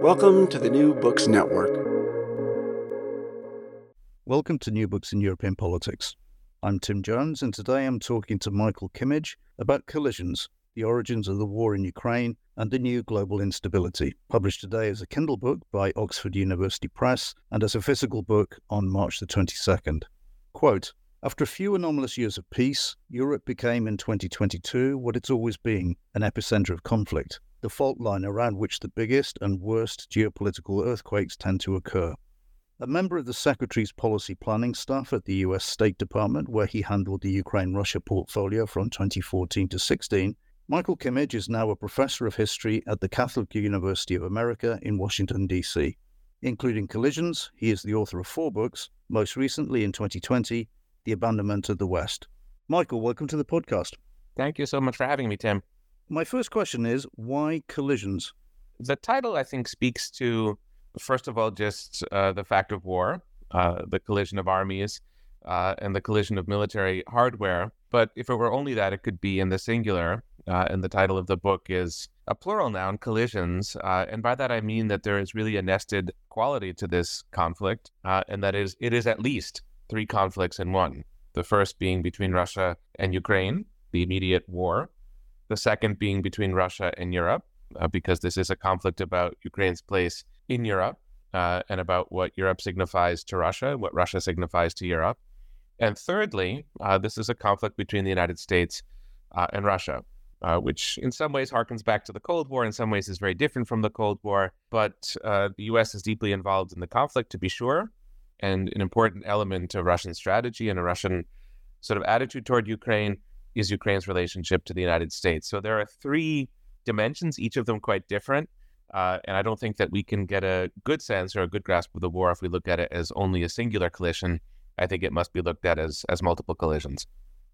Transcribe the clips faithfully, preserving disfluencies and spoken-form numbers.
Welcome to the New Books Network. Welcome to New Books in European Politics. I'm Tim Jones, and today I'm talking to Michael Kimmage about Collisions, the origins of the war in Ukraine and the new global instability, published today as a Kindle book by Oxford University Press and as a physical book on March the twenty-second. Quote, "After a few anomalous years of peace, Europe became in twenty twenty-two what it's always been, an epicenter of conflict, the fault line around which the biggest and worst geopolitical earthquakes tend to occur." A member of the Secretary's policy planning staff at the U S State Department, where he handled the Ukraine-Russia portfolio from twenty fourteen to sixteen, Michael Kimmage is now a professor of history at the Catholic University of America in Washington, D C. Including Collisions, he is the author of four books, most recently in twenty twenty, The Abandonment of the West. Michael, welcome to the podcast. Thank you so much for having me, Tim. My first question is, why Collisions? The title, I think, speaks to, first of all, just uh, the fact of war, uh, the collision of armies, uh, and the collision of military hardware. But if it were only that, it could be in the singular. Uh, and the title of the book is a plural noun, collisions. Uh, and by that, I mean that there is really a nested quality to this conflict, uh, and that is, it is at least three conflicts in one. The first being between Russia and Ukraine, the immediate war. The second being between Russia and Europe, uh, because this is a conflict about Ukraine's place in Europe uh, and about what Europe signifies to Russia, what Russia signifies to Europe. And thirdly, uh, this is a conflict between the United States uh, and Russia, uh, which in some ways harkens back to the Cold War, in some ways is very different from the Cold War, but uh, the U S is deeply involved in the conflict, to be sure, and an important element of Russian strategy and a Russian sort of attitude toward Ukraine is Ukraine's relationship to the United States. So there are three dimensions, each of them quite different. Uh, and I don't think that we can get a good sense or a good grasp of the war if we look at it as only a singular collision. I think it must be looked at as as multiple collisions.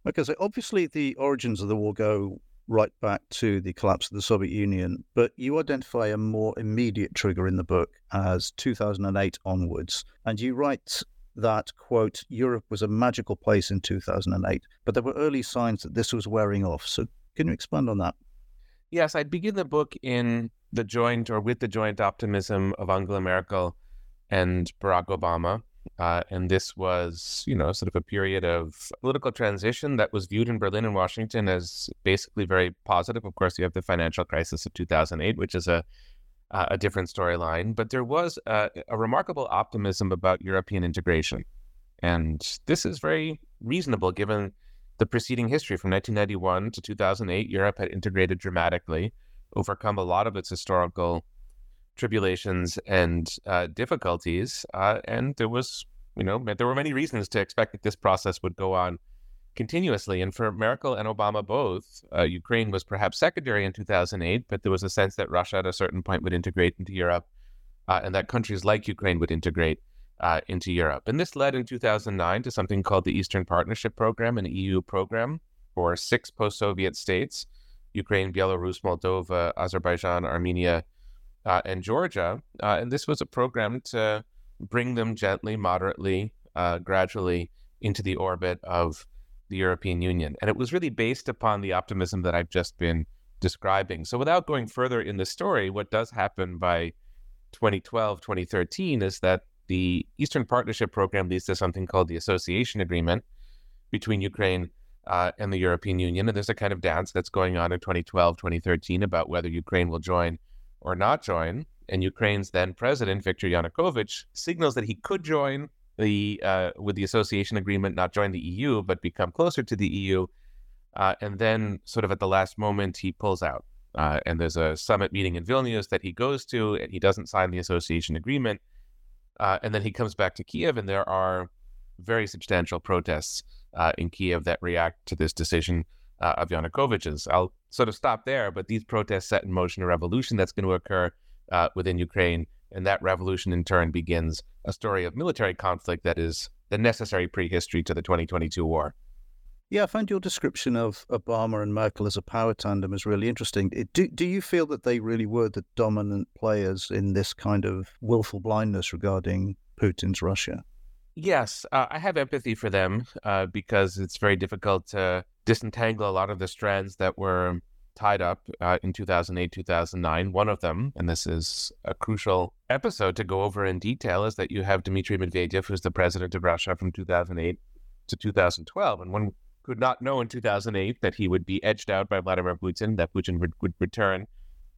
Okay, so obviously the origins of the war go right back to the collapse of the Soviet Union, but you identify a more immediate trigger in the book as two thousand eight onwards. And you write that, quote, "Europe was a magical place in two thousand eight, but there were early signs that this was wearing off." So can you expand on that? Yes, I'd begin the book in the joint or with the joint optimism of Angela Merkel and Barack Obama. Uh, and this was, you know, sort of a period of political transition that was viewed in Berlin and Washington as basically very positive. Of course, you have the financial crisis of two thousand eight, which is a Uh, a different storyline, but there was uh, a remarkable optimism about European integration. And this is very reasonable given the preceding history. From nineteen ninety-one to two thousand eight, Europe had integrated dramatically, overcome a lot of its historical tribulations and uh, difficulties. Uh, and there was, you know, there were many reasons to expect that this process would go on continuously. And for Merkel and Obama both, uh, Ukraine was perhaps secondary in two thousand eight, but there was a sense that Russia at a certain point would integrate into Europe uh, and that countries like Ukraine would integrate uh, into Europe. And this led in two thousand nine to something called the Eastern Partnership Program, an E U program for six post-Soviet states, Ukraine, Belarus, Moldova, Azerbaijan, Armenia, uh, and Georgia. Uh, and this was a program to bring them gently, moderately, uh, gradually into the orbit of the European Union. And it was really based upon the optimism that I've just been describing. So without going further in the story, what does happen by twenty twelve, twenty thirteen is that the Eastern Partnership Program leads to something called the Association Agreement between Ukraine uh, and the European Union. And there's a kind of dance that's going on in twenty twelve, twenty thirteen about whether Ukraine will join or not join. And Ukraine's then president, Viktor Yanukovych, signals that he could join The uh, with the association agreement, not join the E U, but become closer to the E U. Uh, and then sort of at the last moment, he pulls out. Uh, and there's a summit meeting in Vilnius that he goes to, and he doesn't sign the association agreement. Uh, and then he comes back to Kyiv, and there are very substantial protests uh, in Kyiv that react to this decision uh, of Yanukovych's. I'll sort of stop there, but these protests set in motion a revolution that's going to occur uh, within Ukraine. And that revolution, in turn, begins a story of military conflict that is the necessary prehistory to the twenty twenty-two war. Yeah, I find your description of Obama and Merkel as a power tandem is really interesting. Do, do you feel that they really were the dominant players in this kind of willful blindness regarding Putin's Russia? Yes, uh, I have empathy for them uh, because it's very difficult to disentangle a lot of the strands that were tied up uh, in two thousand eight, two thousand nine. One of them, and this is a crucial episode to go over in detail, is that you have Dmitry Medvedev, who's the president of Russia from two thousand eight to two thousand twelve. And one could not know in two thousand eight that he would be edged out by Vladimir Putin, that Putin would, would return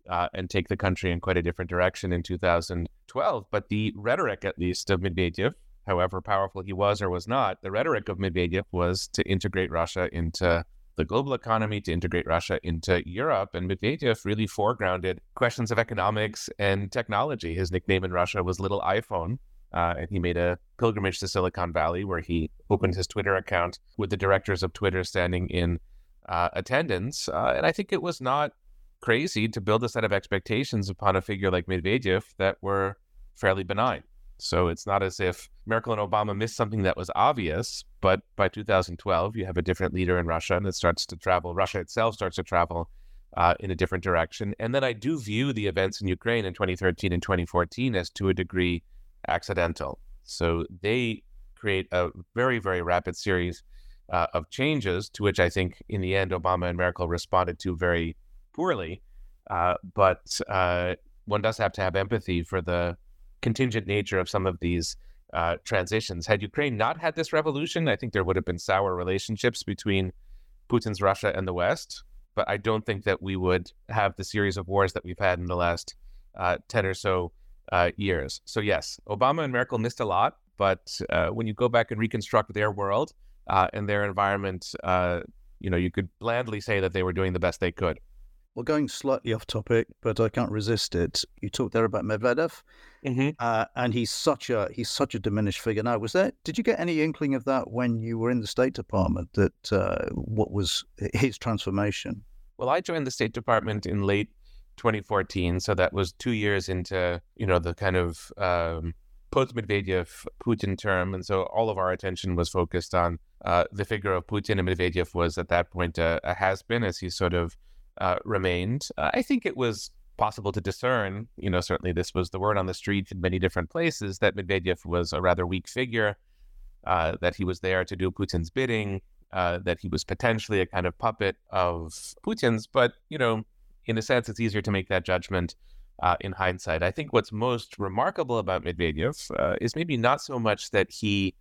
uh, and take the country in quite a different direction in two thousand twelve. But the rhetoric, at least, of Medvedev, however powerful he was or was not, the rhetoric of Medvedev was to integrate Russia into the global economy, to integrate Russia into Europe. And Medvedev really foregrounded questions of economics and technology. His nickname in Russia was Little iPhone. Uh, and he made a pilgrimage to Silicon Valley where he opened his Twitter account with the directors of Twitter standing in uh, attendance. Uh, and I think it was not crazy to build a set of expectations upon a figure like Medvedev that were fairly benign. So it's not as if Merkel and Obama missed something that was obvious, but by two thousand twelve, you have a different leader in Russia and it starts to travel. Russia itself starts to travel uh, in a different direction. And then I do view the events in Ukraine in twenty thirteen and twenty fourteen as, to a degree, accidental. So they create a very, very rapid series uh, of changes to which I think in the end, Obama and Merkel responded to very poorly. Uh, but uh, one does have to have empathy for the contingent nature of some of these uh, transitions. Had Ukraine not had this revolution, I think there would have been sour relationships between Putin's Russia and the West. But I don't think that we would have the series of wars that we've had in the last uh, ten or so uh, years. So yes, Obama and Merkel missed a lot. But uh, when you go back and reconstruct their world uh, and their environment, uh, you know, you could blandly say that they were doing the best they could. Well, going slightly off topic, but I can't resist it. You talked there about Medvedev, mm-hmm. uh, and he's such a he's such a diminished figure now. Was there? Did you get any inkling of that when you were in the State Department? That uh, what was his transformation? Well, I joined the State Department in late twenty fourteen, so that was two years into you know the kind of um, post-Medvedev Putin term, and so all of our attention was focused on uh, the figure of Putin, and Medvedev was at that point a, a has-been, as he sort of. Uh, remained. Uh, I think it was possible to discern, you know, certainly this was the word on the street in many different places, that Medvedev was a rather weak figure, uh, that he was there to do Putin's bidding, uh, that he was potentially a kind of puppet of Putin's. But, you know, in a sense, it's easier to make that judgment uh, in hindsight. I think what's most remarkable about Medvedev uh, is maybe not so much that he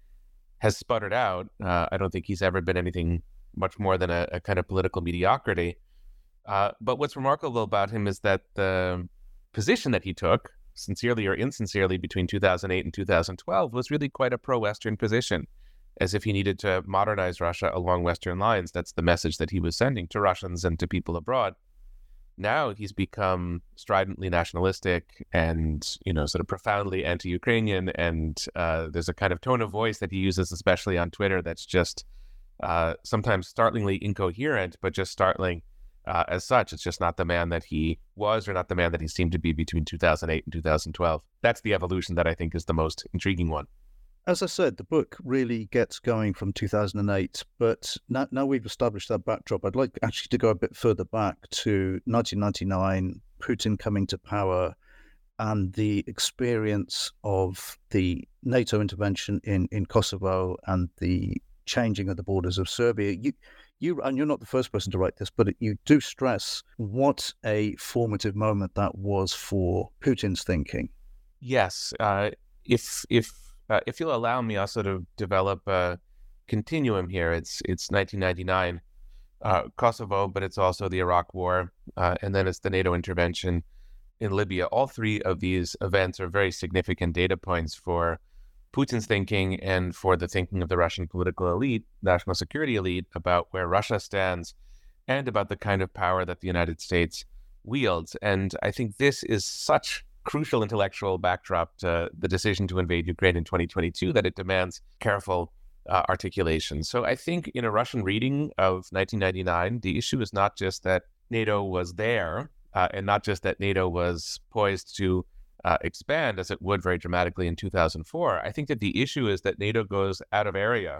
has sputtered out. Uh, I don't think he's ever been anything much more than a, a kind of political mediocrity. Uh, but what's remarkable about him is that the position that he took, sincerely or insincerely, between two thousand eight and two thousand twelve was really quite a pro-Western position, as if he needed to modernize Russia along Western lines. That's the message that he was sending to Russians and to people abroad. Now he's become stridently nationalistic and, you know, sort of profoundly anti-Ukrainian. And uh, there's a kind of tone of voice that he uses, especially on Twitter, that's just uh, sometimes startlingly incoherent, but just startling. Uh, as such, it's just not the man that he was or not the man that he seemed to be between two thousand eight and two thousand twelve. That's the evolution that I think is the most intriguing one. As I said, the book really gets going from two thousand eight, but now, now we've established that backdrop. I'd like actually to go a bit further back to nineteen ninety-nine, Putin coming to power and the experience of the NATO intervention in, in Kosovo and the changing of the borders of Serbia. You, You, and you're not the first person to write this, but you do stress what a formative moment that was for Putin's thinking. Yes. Uh, if if uh, if you'll allow me, I'll sort of develop a continuum here. It's it's nineteen ninety-nine, uh, Kosovo, but it's also the Iraq War, uh, and then it's the NATO intervention in Libya. All three of these events are very significant data points for Putin's thinking and for the thinking of the Russian political elite, national security elite, about where Russia stands and about the kind of power that the United States wields. And I think this is such crucial intellectual backdrop to the decision to invade Ukraine in twenty twenty-two that it demands careful uh, articulation. So I think in a Russian reading of nineteen ninety-nine, the issue is not just that NATO was there uh, and not just that NATO was poised to Uh, expand as it would very dramatically in two thousand four. I think that the issue is that NATO goes out of area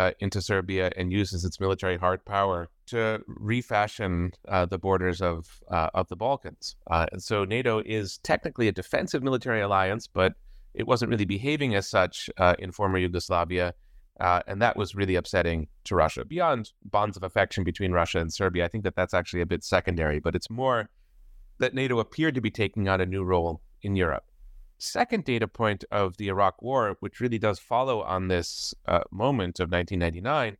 uh, into Serbia and uses its military hard power to refashion uh, the borders of uh, of the Balkans. Uh, and so NATO is technically a defensive military alliance, but it wasn't really behaving as such uh, in former Yugoslavia Uh, and that was really upsetting to Russia. Beyond bonds of affection between Russia and Serbia, I think that that's actually a bit secondary, but it's more that NATO appeared to be taking on a new role in Europe. Second data point of the Iraq War, which really does follow on this uh, moment of nineteen ninety-nine,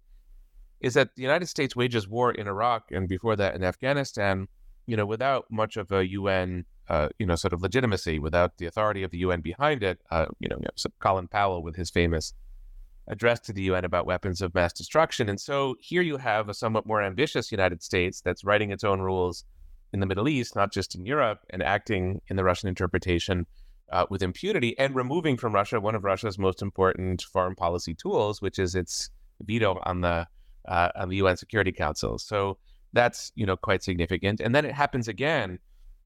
is that the United States wages war in Iraq and before that in Afghanistan, you know, without much of a U N, uh, you know, sort of legitimacy, without the authority of the U N behind it. Uh, you know, Colin Powell with his famous address to the U N about weapons of mass destruction. And so here you have a somewhat more ambitious United States that's writing its own rules in the Middle East, not just in Europe, and acting in the Russian interpretation uh, with impunity and removing from Russia one of Russia's most important foreign policy tools, which is its veto on the Uh, on the U N Security Council. So that's, you know, quite significant. And then it happens again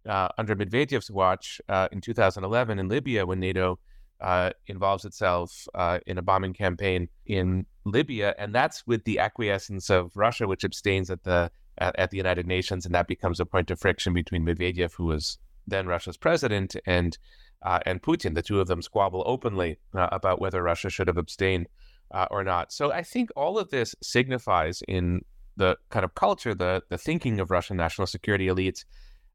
uh, under Medvedev's watch uh, in two thousand eleven in Libya when NATO uh, involves itself uh, in a bombing campaign in Libya. And that's with the acquiescence of Russia, which abstains at the at, at the United Nations. And that becomes a point of friction between Medvedev, who was then Russia's president, and, uh, and Putin. The two of them squabble openly uh, about whether Russia should have abstained Uh, or not. So I think all of this signifies in the kind of culture, the the thinking of Russian national security elites,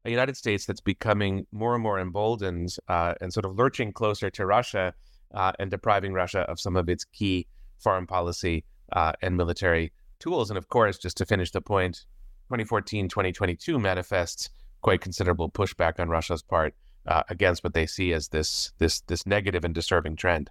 a United States that's becoming more and more emboldened uh, and sort of lurching closer to Russia uh, and depriving Russia of some of its key foreign policy uh, and military tools. And of course, just to finish the point, twenty fourteen, twenty twenty-two manifests quite considerable pushback on Russia's part uh, against what they see as this this this negative and disturbing trend.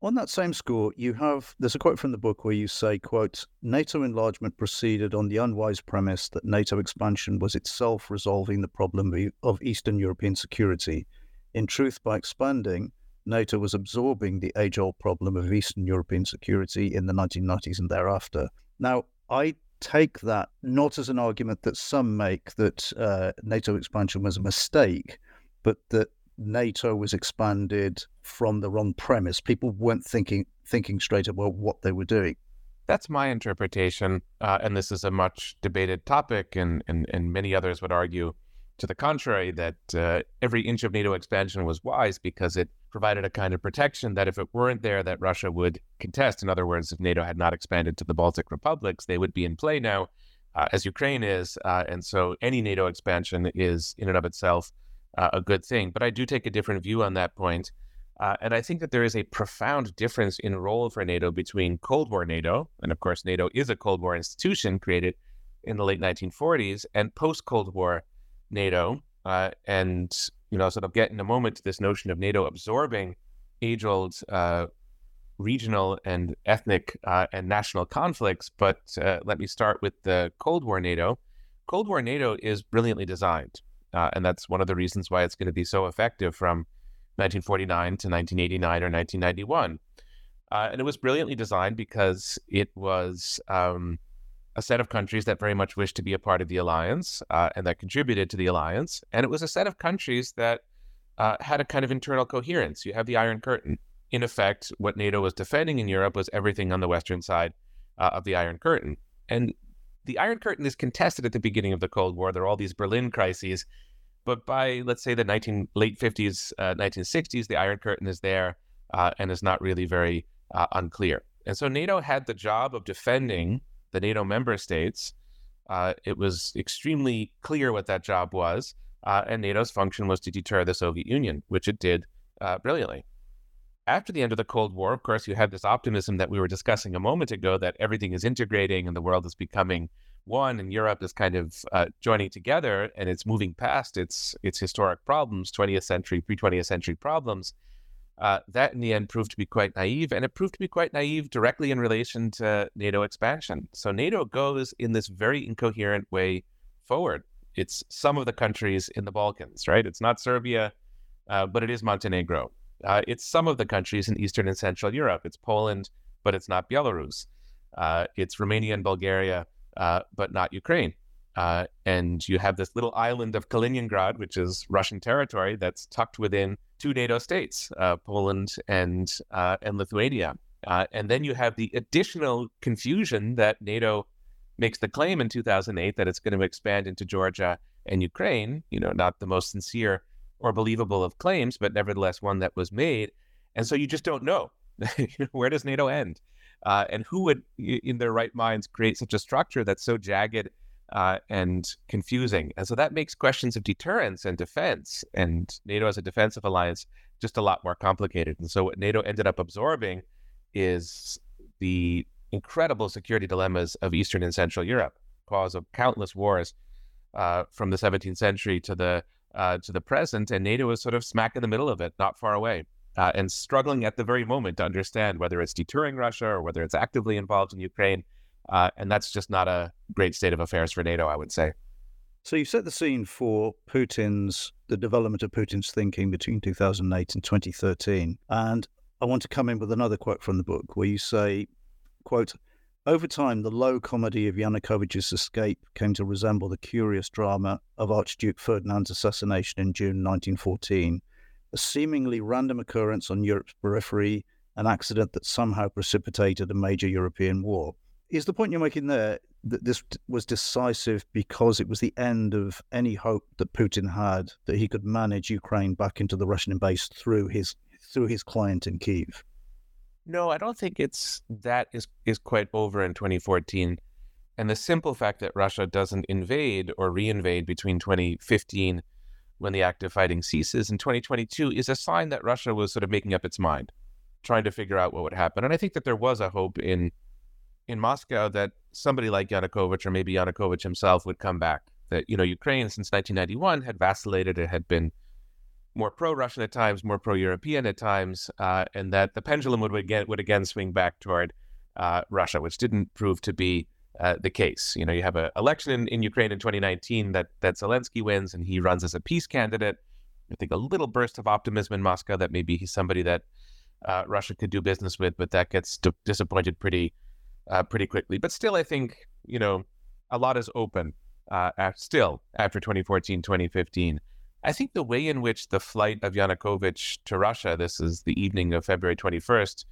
On that same score, you have, there's a quote from the book where you say, quote, NATO enlargement proceeded on the unwise premise that NATO expansion was itself resolving the problem of Eastern European security. In truth, by expanding, NATO was absorbing the age-old problem of Eastern European security in the nineteen nineties and thereafter. Now, I take that not as an argument that some make that uh, NATO expansion was a mistake, but that NATO was expanded from the wrong premise. People weren't thinking thinking straight about what they were doing. That's my interpretation, uh, and this is a much debated topic, and, and, and many others would argue to the contrary, that uh, every inch of NATO expansion was wise because it provided a kind of protection that if it weren't there, that Russia would contest. In other words, if NATO had not expanded to the Baltic republics, they would be in play now, uh, as Ukraine is, uh, and so any NATO expansion is in and of itself Uh, a good thing. But I do take a different view on that point. Uh, and I think that there is a profound difference in role for NATO between Cold War NATO, and of course NATO is a Cold War institution created in the late nineteen forties, and post-Cold War NATO. Uh, and, you know, sort of get in a moment to this notion of NATO absorbing age-old uh, regional and ethnic uh, and national conflicts. But uh, let me start with the Cold War NATO. Cold War NATO is brilliantly designed. Uh, and that's one of the reasons why it's going to be so effective from nineteen forty-nine to nineteen eighty-nine or nineteen ninety-one. Uh, and it was brilliantly designed because it was um, a set of countries that very much wished to be a part of the alliance uh, and that contributed to the alliance. And it was a set of countries that uh, had a kind of internal coherence. You have the Iron Curtain. In effect, what NATO was defending in Europe was everything on the Western side uh, of the Iron Curtain. And the Iron Curtain is contested at the beginning of the Cold War. There are all these Berlin crises. But by, let's say, the nineteen, late fifties, uh, nineteen sixties, the Iron Curtain is there uh, and is not really very uh, unclear. And so NATO had the job of defending the NATO member states. Uh, it was extremely clear what that job was. Uh, and NATO's function was to deter the Soviet Union, which it did uh, brilliantly. After the end of the Cold War, of course, you had this optimism that we were discussing a moment ago, that everything is integrating and the world is becoming one, and Europe is kind of uh, joining together, and it's moving past its its historic problems, twentieth century, pre-twentieth century problems. Uh, that, in the end, proved to be quite naive, and it proved to be quite naive directly in relation to NATO expansion. So NATO goes in this very incoherent way forward. It's some of the countries in the Balkans, right? It's not Serbia, uh, but it is Montenegro. Uh, it's some of the countries in Eastern and Central Europe. It's Poland, but it's not Belarus. Uh, it's Romania and Bulgaria, uh, but not Ukraine. Uh, and you have this little island of Kaliningrad, which is Russian territory, that's tucked within two NATO states, uh, Poland and uh, and Lithuania. Uh, and then you have the additional confusion that NATO makes the claim in two thousand eight that it's going to expand into Georgia and Ukraine, you know, not the most sincere or believable of claims, but nevertheless one that was made. And so you just don't know. Where does NATO end? Uh, and who would, in their right minds, create such a structure that's so jagged uh, and confusing? And so that makes questions of deterrence and defense and NATO as a defensive alliance just a lot more complicated. And so what NATO ended up absorbing is the incredible security dilemmas of Eastern and Central Europe, cause of countless wars uh, from the seventeenth century to the uh, to the present. And NATO is sort of smack in the middle of it, not far away. Uh, and struggling at the very moment to understand whether it's deterring Russia or whether it's actively involved in Ukraine. Uh, and that's just not a great state of affairs for NATO, I would say. So you've set the scene for Putin's, the development of Putin's thinking between two thousand eight and twenty thirteen. And I want to come in with another quote from the book where you say, quote, "Over time, the low comedy of Yanukovych's escape came to resemble the curious drama of Archduke Ferdinand's assassination in June nineteen fourteen. A seemingly random occurrence on Europe's periphery, an accident that somehow precipitated a major European war." Is the point you're making there that this was decisive because it was the end of any hope that Putin had that he could manage Ukraine back into the Russian base through his through his client in Kyiv? No, I don't think it's that is is quite over in twenty fourteen. And the simple fact that Russia doesn't invade or reinvade between twenty fifteen, when the active fighting ceases, in twenty twenty-two is a sign that Russia was sort of making up its mind, trying to figure out what would happen. And I think that there was a hope in in Moscow that somebody like Yanukovych, or maybe Yanukovych himself, would come back. That, you know, Ukraine since nineteen ninety-one had vacillated. It had been more pro-Russian at times, more pro-European at times, uh, and that the pendulum would again, would again swing back toward uh, Russia, which didn't prove to be Uh, the case. You know, you have an election in, in Ukraine in twenty nineteen that, that Zelensky wins, and he runs as a peace candidate. I think a little burst of optimism in Moscow that maybe he's somebody that uh, Russia could do business with, but that gets d- disappointed pretty uh, pretty quickly. But still, I think, you know, a lot is open uh, after, still after twenty fourteen, twenty fifteen. I think the way in which the flight of Yanukovych to Russia, this is the evening of February twenty-first,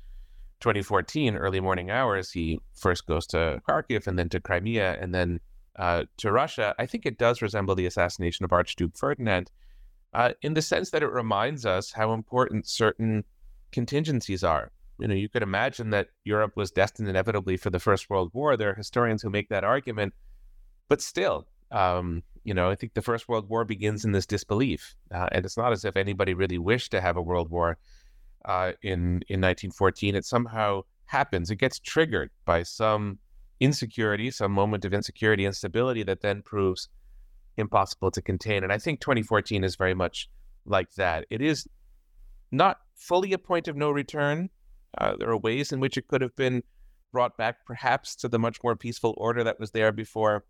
twenty fourteen, early morning hours, he first goes to Kharkiv and then to Crimea and then uh, to Russia. I think it does resemble the assassination of Archduke Ferdinand uh, in the sense that it reminds us how important certain contingencies are. You know, you could imagine that Europe was destined inevitably for the First World War. There are historians who make that argument, but still, um, you know, I think the First World War begins in this disbelief, uh, and it's not as if anybody really wished to have a world war. Uh, in, in nineteen fourteen, it somehow happens. It gets triggered by some insecurity, some moment of insecurity, instability that then proves impossible to contain. And I think twenty fourteen is very much like that. It is not fully a point of no return. Uh, there are ways in which it could have been brought back, perhaps, to the much more peaceful order that was there before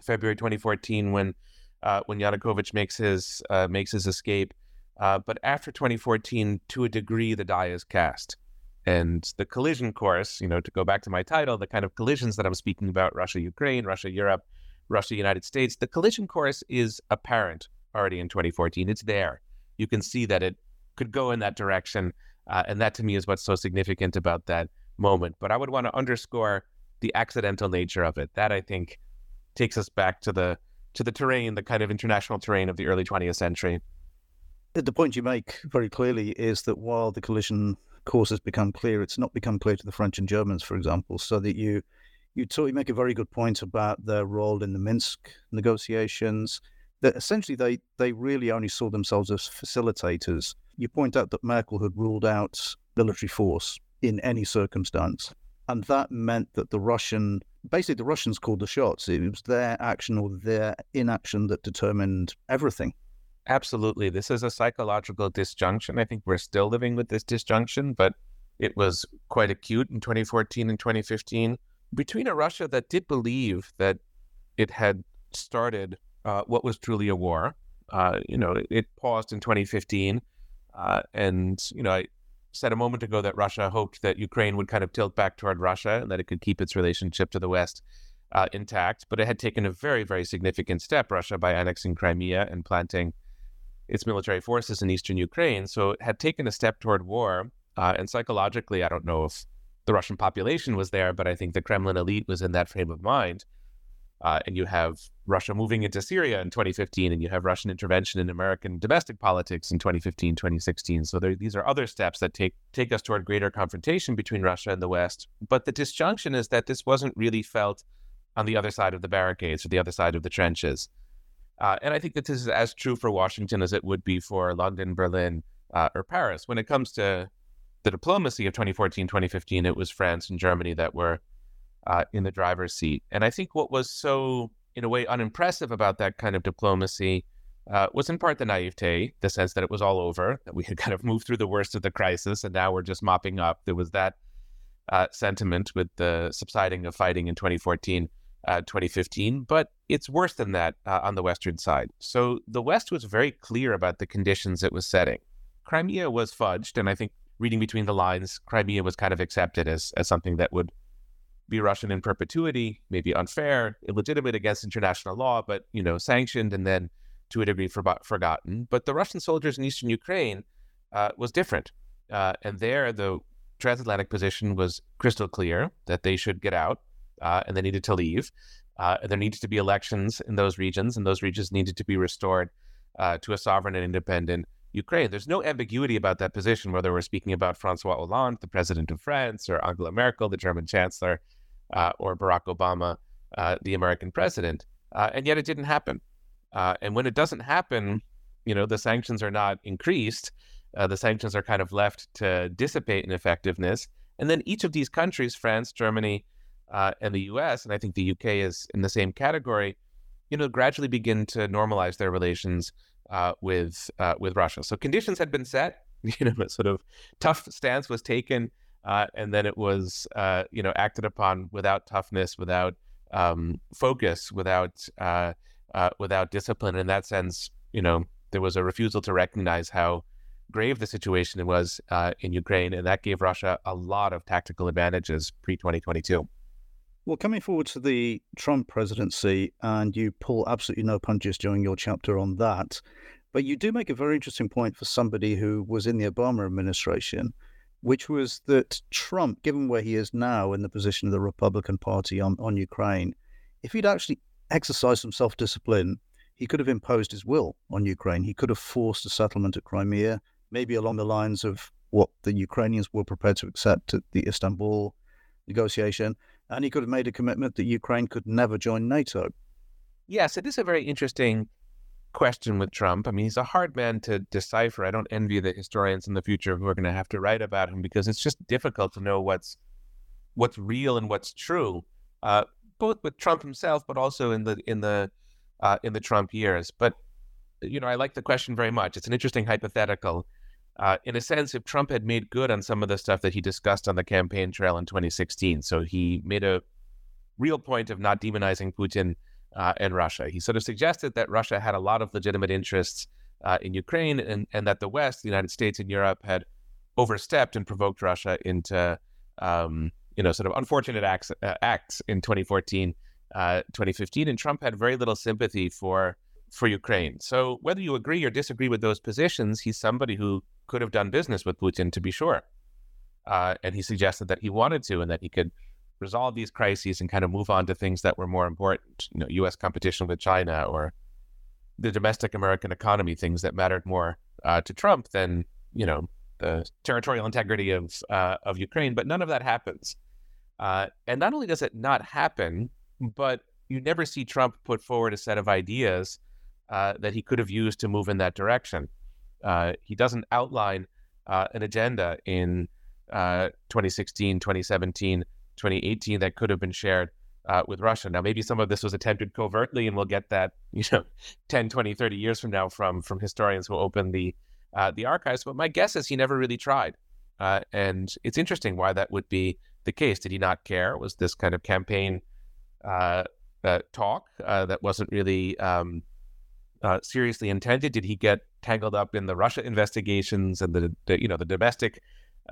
February twenty fourteen, when uh, when Yanukovych makes his uh, makes his escape. Uh, but after twenty fourteen, to a degree, the die is cast. And the collision course, you know, to go back to my title, the kind of collisions that I'm speaking about, Russia-Ukraine, Russia-Europe, Russia-United States, the collision course is apparent already in twenty fourteen. It's there. You can see that it could go in that direction. Uh, and that, to me, is what's so significant about that moment. But I would want to underscore the accidental nature of it. That, I think, takes us back to the to the terrain, the kind of international terrain of the early twentieth century. The point you make very clearly is that while the collision course has become clear, it's not become clear to the French and Germans, for example, so that you you, talk, you make a very good point about their role in the Minsk negotiations, that essentially they, they really only saw themselves as facilitators. You point out that Merkel had ruled out military force in any circumstance, and that meant that the Russian, basically the Russians called the shots. It was their action or their inaction that determined everything. Absolutely. This is a psychological disjunction. I think we're still living with this disjunction, but it was quite acute in twenty fourteen and twenty fifteen. Between a Russia that did believe that it had started uh, what was truly a war, uh, you know, it, it paused in twenty fifteen. Uh, and, you know, I said a moment ago that Russia hoped that Ukraine would kind of tilt back toward Russia and that it could keep its relationship to the West uh, intact. But it had taken a very, very significant step, Russia, by annexing Crimea and planting its military forces in eastern Ukraine. So it had taken a step toward war. Uh, and psychologically, I don't know if the Russian population was there, but I think the Kremlin elite was in that frame of mind. uh, and you have Russia moving into Syria in twenty fifteen, and you have Russian intervention in American domestic politics in twenty fifteen, twenty sixteen. So there, these are other steps that take take us toward greater confrontation between Russia and the West. But the disjunction is that this wasn't really felt on the other side of the barricades or the other side of the trenches. Uh, and I think that this is as true for Washington as it would be for London, Berlin, uh, or Paris. When it comes to the diplomacy of twenty fourteen, twenty fifteen, it was France and Germany that were uh, in the driver's seat. And I think what was so, in a way, unimpressive about that kind of diplomacy uh, was in part the naivete, the sense that it was all over, that we had kind of moved through the worst of the crisis, and now we're just mopping up. There was that uh, sentiment with the subsiding of fighting in twenty fourteen. Uh, twenty fifteen, but it's worse than that uh, on the Western side. So the West was very clear about the conditions it was setting. Crimea was fudged, and I think reading between the lines, Crimea was kind of accepted as, as something that would be Russian in perpetuity, maybe unfair, illegitimate against international law, but, you know, sanctioned and then to a degree for, forgotten. But the Russian soldiers in Eastern Ukraine uh, was different. Uh, and there, the transatlantic position was crystal clear that they should get out. Uh, and they needed to leave. Uh, and there needed to be elections in those regions, and those regions needed to be restored uh, to a sovereign and independent Ukraine. There's no ambiguity about that position, whether we're speaking about Francois Hollande, the president of France, or Angela Merkel, the German chancellor, uh, or Barack Obama, uh, the American president. Uh, and yet it didn't happen. Uh, and when it doesn't happen, you know, the sanctions are not increased. Uh, the sanctions are kind of left to dissipate in effectiveness. And then each of these countries, France, Germany, Uh, and the U S, and I think the U K is in the same category, you know, gradually begin to normalize their relations uh, with uh, with Russia. So conditions had been set, you know, a sort of tough stance was taken, uh, and then it was, uh, you know, acted upon without toughness, without um, focus, without uh, uh, without discipline. In that sense, you know, there was a refusal to recognize how grave the situation was uh, in Ukraine, and that gave Russia a lot of tactical advantages pre twenty twenty-two. Well, coming forward to the Trump presidency, and you pull absolutely no punches during your chapter on that, but you do make a very interesting point for somebody who was in the Obama administration, which was that Trump, given where he is now in the position of the Republican Party on, on Ukraine, if he'd actually exercised some self-discipline, he could have imposed his will on Ukraine. He could have forced a settlement at Crimea, maybe along the lines of what the Ukrainians were prepared to accept at the Istanbul negotiation. And he could have made a commitment that Ukraine could never join NATO. Yes, it is a very interesting question with Trump. I mean, he's a hard man to decipher. I don't envy the historians in the future who are going to have to write about him, because it's just difficult to know what's what's real and what's true, uh, both with Trump himself, but also in the in the uh, in the Trump years. But you know, I like the question very much. It's an interesting hypothetical. Uh, in a sense, if Trump had made good on some of the stuff that he discussed on the campaign trail in twenty sixteen, so he made a real point of not demonizing Putin uh, and Russia. He sort of suggested that Russia had a lot of legitimate interests uh, in Ukraine, and, and that the West, the United States and Europe, had overstepped and provoked Russia into, um, you know, sort of unfortunate acts, uh, acts in twenty fourteen, uh, twenty fifteen. And Trump had very little sympathy for for Ukraine. So whether you agree or disagree with those positions, he's somebody who could have done business with Putin, to be sure. Uh, and he suggested that he wanted to, and that he could resolve these crises and kind of move on to things that were more important, you know, U S competition with China or the domestic American economy, things that mattered more uh, to Trump than, you know, the territorial integrity of uh, of Ukraine. But none of that happens. Uh, and not only does it not happen, but you never see Trump put forward a set of ideas uh, that he could have used to move in that direction. Uh, he doesn't outline uh, an agenda in uh, twenty sixteen, twenty seventeen, twenty eighteen that could have been shared uh, with Russia. Now, maybe some of this was attempted covertly, and we'll get that, you know, ten, twenty, thirty years from now from from historians who open the uh, the archives. But my guess is he never really tried. Uh, and it's interesting why that would be the case. Did he not care? Was this kind of campaign uh, uh, talk uh, that wasn't really um, uh, seriously intended? Did he get tangled up in the Russia investigations and the, the you know, the domestic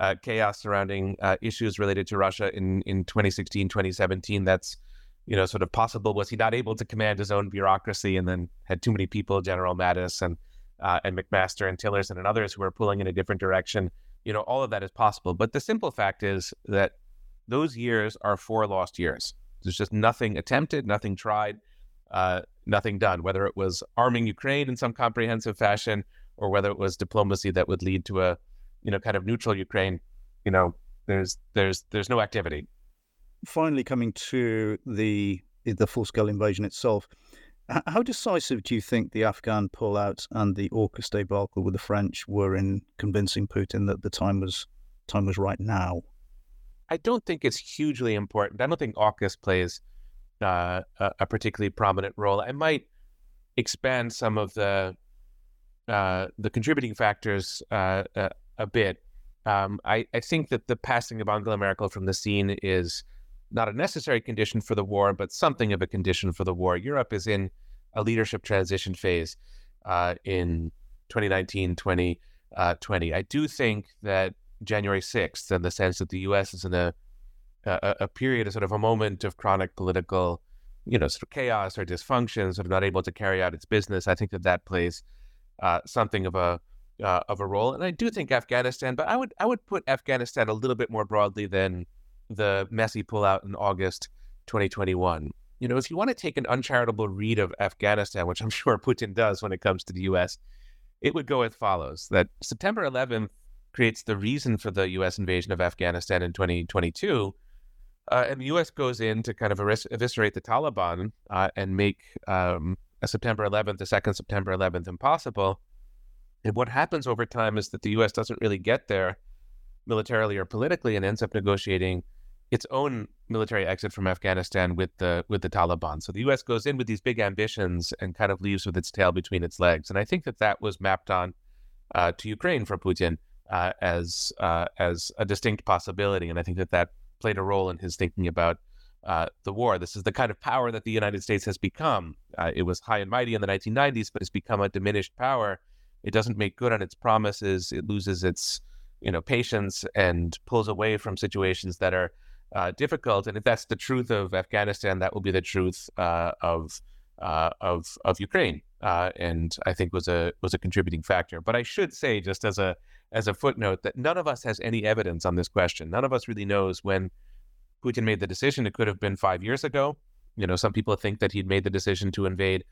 uh, chaos surrounding uh, issues related to Russia in, in twenty sixteen, twenty seventeen? That's, you know, sort of possible. Was he not able to command his own bureaucracy and then had too many people, General Mattis and uh, and McMaster and Tillerson and others who were pulling in a different direction? You know, all of that is possible. But the simple fact is that those years are four lost years. There's just nothing attempted, nothing tried, uh, nothing done, whether it was arming Ukraine in some comprehensive fashion or whether it was diplomacy that would lead to a, you know, kind of neutral Ukraine. You know, there's there's there's no activity. Finally, coming to the the full-scale invasion itself, how decisive do you think the Afghan pullout and the AUKUS debacle with the French were in convincing Putin that the time was time was right now? I don't think it's hugely important. I don't think AUKUS plays uh, a, a particularly prominent role. I might expand some of the uh, the contributing factors uh, a, a bit. Um, I, I think that the passing of Angela Merkel from the scene is not a necessary condition for the war, but something of a condition for the war. Europe is in a leadership transition phase uh, in twenty nineteen, twenty twenty. Uh, I do think that January sixth, in the sense that the U S is in a, a a period, a sort of a moment of chronic political, you know, sort of chaos or dysfunction, sort of not able to carry out its business. I think that that plays uh, something of a uh, of a role, and I do think Afghanistan. But I would I would put Afghanistan a little bit more broadly than the messy pullout in August twenty twenty-one. You know, if you want to take an uncharitable read of Afghanistan, which I'm sure Putin does when it comes to the U S, it would go as follows: that September eleventh creates the reason for the U S invasion of Afghanistan in twenty twenty-two, uh, and the U S goes in to kind of evis- eviscerate the Taliban uh, and make um, a September eleventh, the second September eleventh, impossible. And what happens over time is that the U S doesn't really get there militarily or politically, and ends up negotiating its own military exit from Afghanistan with the with the Taliban. So the U S goes in with these big ambitions and kind of leaves with its tail between its legs. And I think that that was mapped on uh, to Ukraine for Putin uh, as uh, as a distinct possibility. And I think that that played a role in his thinking about uh, the war. This is the kind of power that the United States has become. Uh, it was high and mighty in the nineteen nineties, but it's become a diminished power. It doesn't make good on its promises. It loses its, you know, patience and pulls away from situations that are uh, difficult. And if that's the truth of Afghanistan, that will be the truth uh, of uh, of of Ukraine. Uh, and I think was a was a contributing factor. But I should say, just as a as a footnote, that none of us has any evidence on this question. None of us really knows when Putin made the decision. It could have been five years ago. You know, some people think that he'd made the decision to invade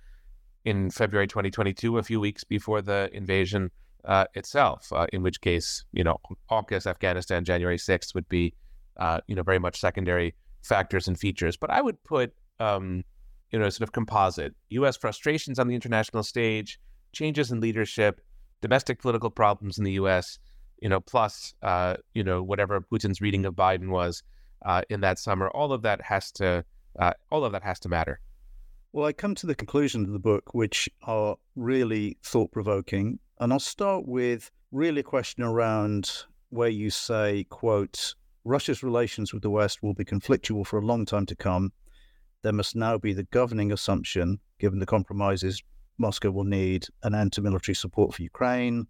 in February twenty twenty-two, a few weeks before the invasion Uh, itself, uh, in which case, you know, AUKUS, Afghanistan, January sixth would be, uh, you know, very much secondary factors and features. But I would put, um, you know, sort of composite: U S frustrations on the international stage, changes in leadership, domestic political problems in the U S, you know, plus, uh, you know, whatever Putin's reading of Biden was uh, in that summer. All of that has to, uh, all of that has to matter. Well, I come to the conclusion of the book, which are really thought-provoking. And I'll start with really a question around where you say, quote, Russia's relations with the West will be conflictual for a long time to come. There must now be the governing assumption, given the compromises, Moscow will need an end to military support for Ukraine,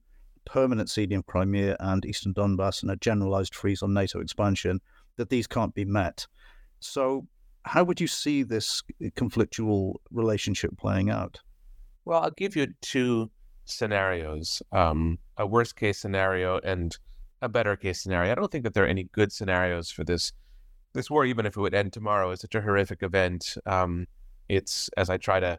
permanent ceding of Crimea and Eastern Donbass, and a generalized freeze on NATO expansion, that these can't be met. So how would you see this conflictual relationship playing out? Well, I'll give you two scenarios, um, a worst case scenario and a better case scenario. I don't think that there are any good scenarios for this this war, even if it would end tomorrow. It's such a horrific event. Um, it's, as I try to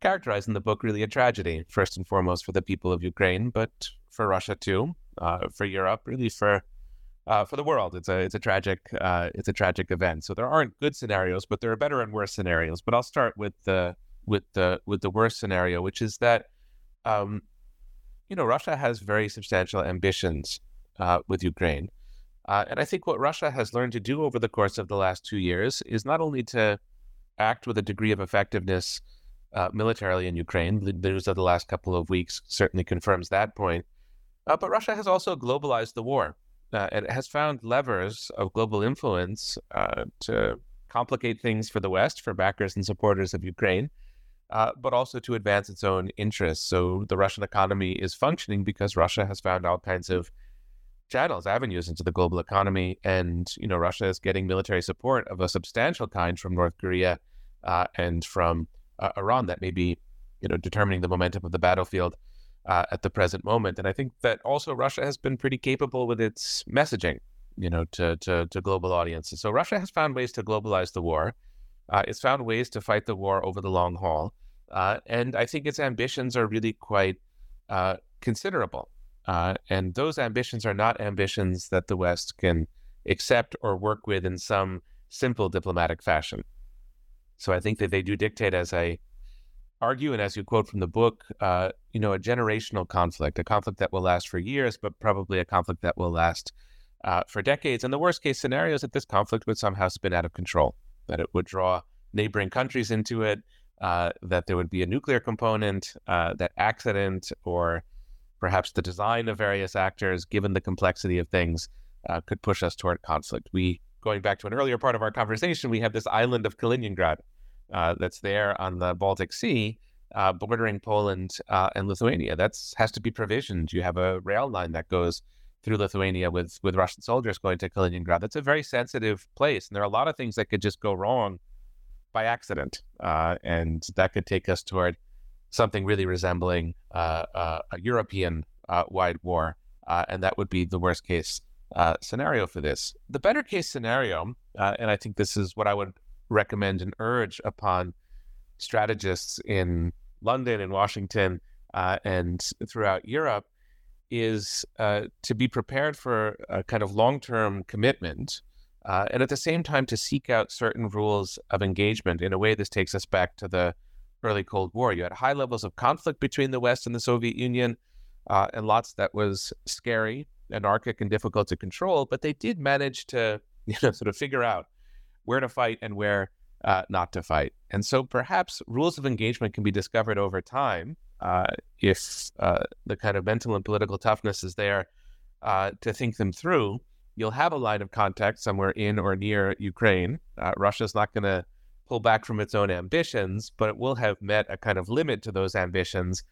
characterize in the book, really a tragedy, first and foremost for the people of Ukraine, but for Russia too, uh, for Europe, really for uh, for the world. It's a it's a tragic uh, it's a tragic event. So there aren't good scenarios, but there are better and worse scenarios. But I'll start with the with the with the worst scenario, which is that, Um, you know, Russia has very substantial ambitions uh, with Ukraine. Uh, and I think what Russia has learned to do over the course of the last two years is not only to act with a degree of effectiveness uh, militarily in Ukraine, the news of the last couple of weeks certainly confirms that point, uh, but Russia has also globalized the war. Uh, and it has found levers of global influence uh, to complicate things for the West, for backers and supporters of Ukraine, Uh, but also to advance its own interests. So the Russian economy is functioning because Russia has found all kinds of channels, avenues into the global economy. And, you know, Russia is getting military support of a substantial kind from North Korea uh, and from uh, Iran that may be, you know, determining the momentum of the battlefield uh, at the present moment. And I think that also Russia has been pretty capable with its messaging, you know, to, to, to global audiences. So Russia has found ways to globalize the war. Uh, it's found ways to fight the war over the long haul. Uh, and I think its ambitions are really quite uh, considerable. Uh, and those ambitions are not ambitions that the West can accept or work with in some simple diplomatic fashion. So I think that they do dictate, as I argue and as you quote from the book, uh, you know, a generational conflict, a conflict that will last for years, but probably a conflict that will last uh, for decades. And the worst case scenario is that this conflict would somehow spin out of control, that it would draw neighboring countries into it, uh, that there would be a nuclear component, uh, that accident or perhaps the design of various actors, given the complexity of things, uh, could push us toward conflict. We, going back to an earlier part of our conversation, we have this island of Kaliningrad uh, that's there on the Baltic Sea, uh, bordering Poland uh, and Lithuania. That's has to be provisioned. You have a rail line that goes through Lithuania with, with Russian soldiers going to Kaliningrad. That's a very sensitive place. And there are a lot of things that could just go wrong by accident. Uh, and that could take us toward something really resembling uh, uh, a European uh, wide war. Uh, and that would be the worst case uh, scenario for this. The better case scenario, uh, and I think this is what I would recommend and urge upon strategists in London and Washington uh, and throughout Europe, is uh, to be prepared for a kind of long-term commitment, uh, and at the same time to seek out certain rules of engagement. In a way, this takes us back to the early Cold War. You had high levels of conflict between the West and the Soviet Union, uh, and lots that was scary, anarchic, and difficult to control, but they did manage to, you know, sort of figure out where to fight and where uh, not to fight. And so perhaps rules of engagement can be discovered over time, Uh, if uh, the kind of mental and political toughness is there uh, to think them through. You'll have a line of contact somewhere in or near Ukraine. Uh, Russia's not going to pull back from its own ambitions, but it will have met a kind of limit to those ambitions.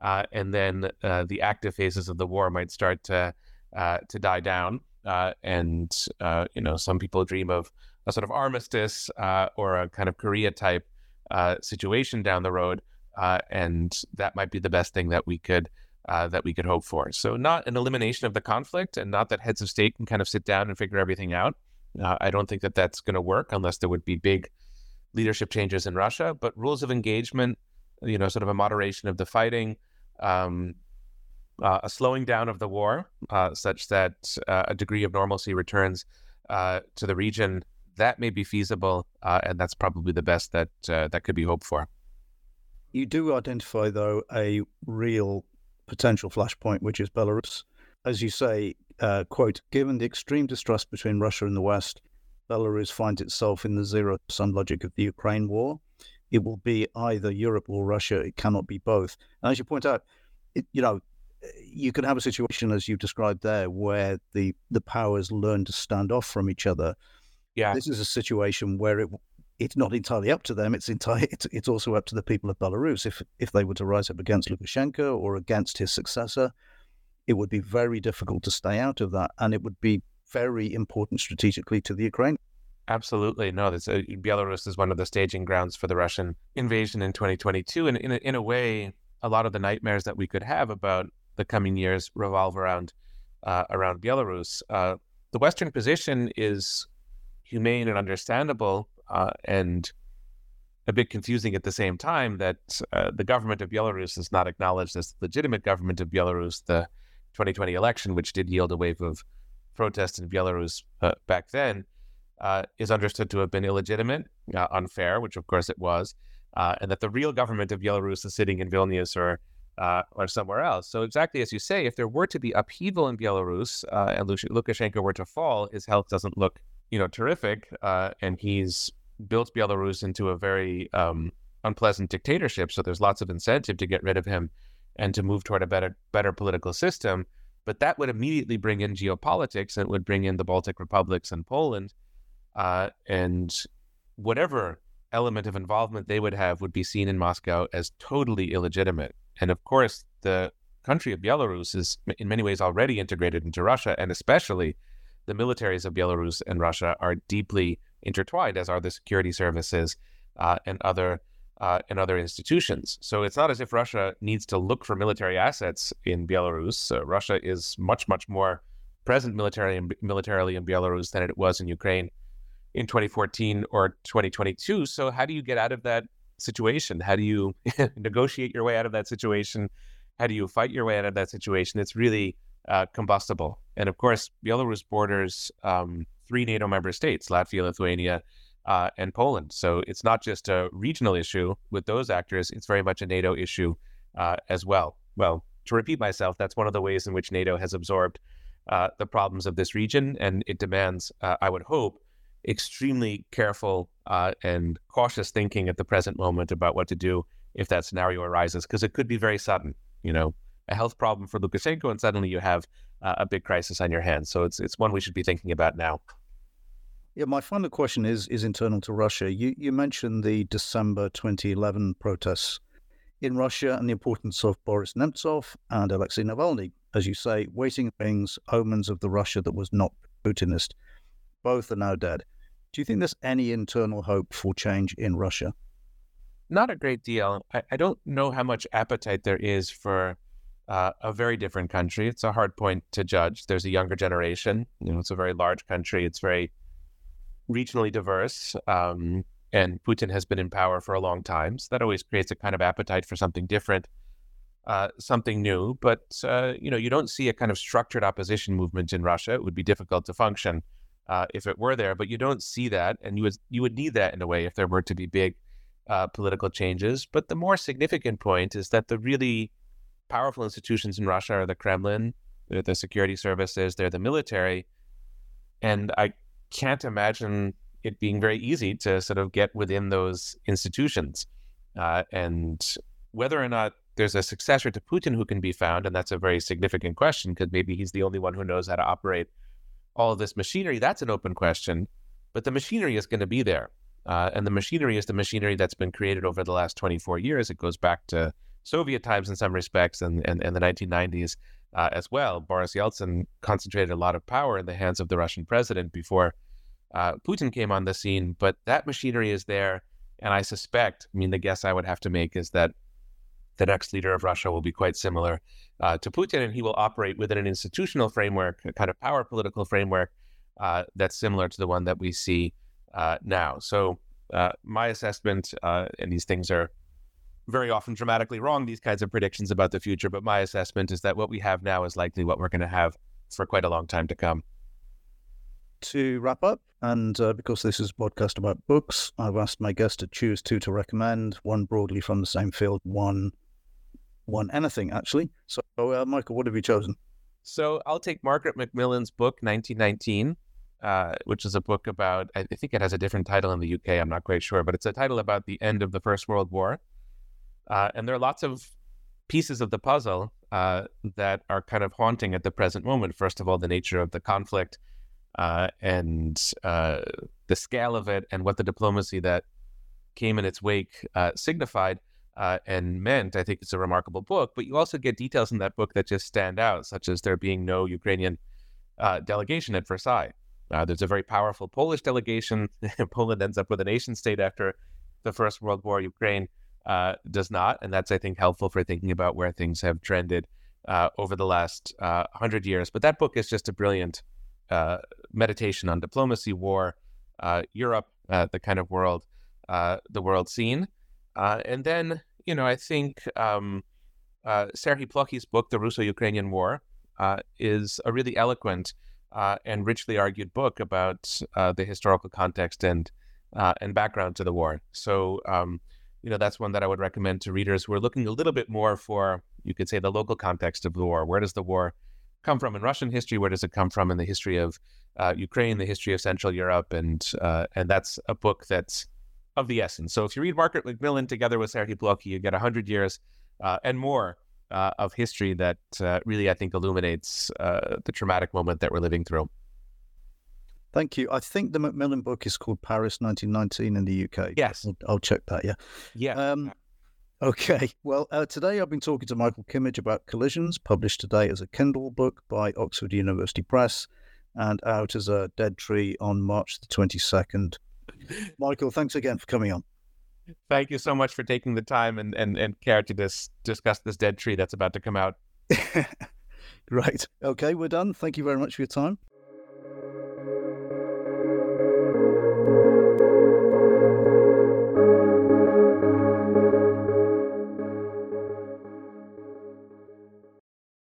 Uh, and then uh, the active phases of the war might start to uh, to die down. Uh, and, uh, you know, some people dream of a sort of armistice uh, or a kind of Korea-type uh, situation down the road. Uh, and that might be the best thing that we could uh, that we could hope for. So not an elimination of the conflict, and not that heads of state can kind of sit down and figure everything out. Uh, I don't think that that's going to work unless there would be big leadership changes in Russia. But rules of engagement, you know, sort of a moderation of the fighting, um, uh, a slowing down of the war, uh, such that uh, a degree of normalcy returns uh, to the region. That may be feasible, uh, and that's probably the best that uh, that could be hoped for. You do identify, though, a real potential flashpoint, which is Belarus. As you say, uh, quote, given the extreme distrust between Russia and the West, Belarus finds itself in the zero-sum logic of the Ukraine war. It will be either Europe or Russia. It cannot be both. And as you point out, it, you know, you could have a situation, as you described there, where the, the powers learn to stand off from each other. Yeah. This is a situation where it... It's not entirely up to them. It's entire. It's, it's also up to the people of Belarus. If if they were to rise up against Lukashenko or against his successor, it would be very difficult to stay out of that, and it would be very important strategically to the Ukraine. Absolutely, no. This, uh, Belarus is one of the staging grounds for the Russian invasion in twenty twenty-two, and in a, in a way, a lot of the nightmares that we could have about the coming years revolve around uh, around Belarus. Uh, the Western position is humane and understandable. Uh, and a bit confusing at the same time that uh, the government of Belarus is not acknowledged as the legitimate government of Belarus. The twenty twenty election, which did yield a wave of protests in Belarus uh, back then, uh, is understood to have been illegitimate, uh, unfair, which of course it was, uh, and that the real government of Belarus is sitting in Vilnius or uh, or somewhere else. So exactly as you say, if there were to be upheaval in Belarus uh, and Lukashenko were to fall, his health doesn't look, you know, terrific, uh, and he's built Belarus into a very um, unpleasant dictatorship. So there's lots of incentive to get rid of him and to move toward a better better political system. But that would immediately bring in geopolitics, and it would bring in the Baltic republics and Poland. Uh, and whatever element of involvement they would have would be seen in Moscow as totally illegitimate. And of course, the country of Belarus is in many ways already integrated into Russia, and especially the militaries of Belarus and Russia are deeply intertwined, as are the security services uh, and other uh, and other institutions. So it's not as if Russia needs to look for military assets in Belarus. Uh, Russia is much, much more present militarily, militarily in Belarus than it was in Ukraine in twenty fourteen or twenty twenty-two. So how do you get out of that situation? How do you negotiate your way out of that situation? How do you fight your way out of that situation? It's really uh, combustible. And of course, Belarus borders um, three NATO member states, Latvia, Lithuania, uh, and Poland. So it's not just a regional issue with those actors. It's very much a NATO issue uh, as well. Well, to repeat myself, that's one of the ways in which NATO has absorbed uh, the problems of this region. And it demands, uh, I would hope, extremely careful uh, and cautious thinking at the present moment about what to do if that scenario arises, because it could be very sudden. You know, a health problem for Lukashenko, and suddenly you have uh, a big crisis on your hands. So it's it's one we should be thinking about now. Yeah, my final question is is internal to Russia. You you mentioned the December twenty eleven protests in Russia and the importance of Boris Nemtsov and Alexei Navalny, as you say, waiting things, omens of the Russia that was not Putinist. Both are now dead. Do you think there's any internal hope for change in Russia? Not a great deal. I, I don't know how much appetite there is for uh, a very different country. It's a hard point to judge. There's a younger generation. You know, it's a very large country. It's very regionally diverse. Um, and Putin has been in power for a long time. So that always creates a kind of appetite for something different, uh, something new. But, uh, you know, you don't see a kind of structured opposition movement in Russia. It would be difficult to function uh, if it were there. But you don't see that. And you would, you would need that in a way if there were to be big Uh, political changes. But the more significant point is that the really powerful institutions in Russia are the Kremlin, they're the security services, they're the military. And I can't imagine it being very easy to sort of get within those institutions. Uh, and whether or not there's a successor to Putin who can be found, and that's a very significant question, because maybe he's the only one who knows how to operate all of this machinery. That's an open question. But the machinery is going to be there. Uh, and the machinery is the machinery that's been created over the last twenty-four years. It goes back to Soviet times in some respects and, and, and the nineteen nineties uh, as well. Boris Yeltsin concentrated a lot of power in the hands of the Russian president before uh, Putin came on the scene. But that machinery is there. And I suspect, I mean, the guess I would have to make is that the next leader of Russia will be quite similar uh, to Putin, and he will operate within an institutional framework, a kind of power political framework uh, that's similar to the one that we see Uh, now. So uh, my assessment, uh, and these things are very often dramatically wrong, these kinds of predictions about the future, but my assessment is that what we have now is likely what we're going to have for quite a long time to come. To wrap up, and uh, because this is a podcast about books, I've asked my guests to choose two to recommend, one broadly from the same field, one one anything, actually. So, uh, Michael, what have you chosen? So I'll take Margaret Macmillan's book, nineteen nineteen. Uh, which is a book about, I think it has a different title in the U K, I'm not quite sure, but it's a title about the end of the First World War. Uh, and there are lots of pieces of the puzzle uh, that are kind of haunting at the present moment. First of all, the nature of the conflict uh, and uh, the scale of it and what the diplomacy that came in its wake uh, signified uh, and meant. I think it's a remarkable book, but you also get details in that book that just stand out, such as there being no Ukrainian uh, delegation at Versailles. Uh, there's a very powerful Polish delegation. Poland ends up with a nation state after the First World War. Ukraine uh, does not. And that's, I think, helpful for thinking about where things have trended uh, over the last uh, one hundred years. But that book is just a brilliant uh, meditation on diplomacy, war, uh, Europe, uh, the kind of world, uh, the world scene. Uh, and then, you know, I think um, uh, Serhiy Plokhiy's book, The Russo-Ukrainian War, uh, is a really eloquent Uh, and richly argued book about uh, the historical context and uh, and background to the war. So, um, you know, that's one that I would recommend to readers who are looking a little bit more for, you could say, the local context of the war. Where does the war come from in Russian history? Where does it come from in the history of uh, Ukraine, the history of Central Europe? And uh, and that's a book that's of the essence. So if you read Margaret Macmillan together with Serhiy Plokhy, you get one hundred years uh, and more Uh, of history that uh, really, I think, illuminates uh, the traumatic moment that we're living through. Thank you. I think the Macmillan book is called Paris nineteen nineteen in the U K. Yes. I'll, I'll check that, yeah. Yeah. Um, okay. Well, uh, today I've been talking to Michael Kimmage about Collisions, published today as a Kindle book by Oxford University Press and out as a dead tree on March the twenty-second. Michael, thanks again for coming on. Thank you so much for taking the time and, and, and care to dis- discuss this dead tree that's about to come out. Right. Okay, we're done. Thank you very much for your time.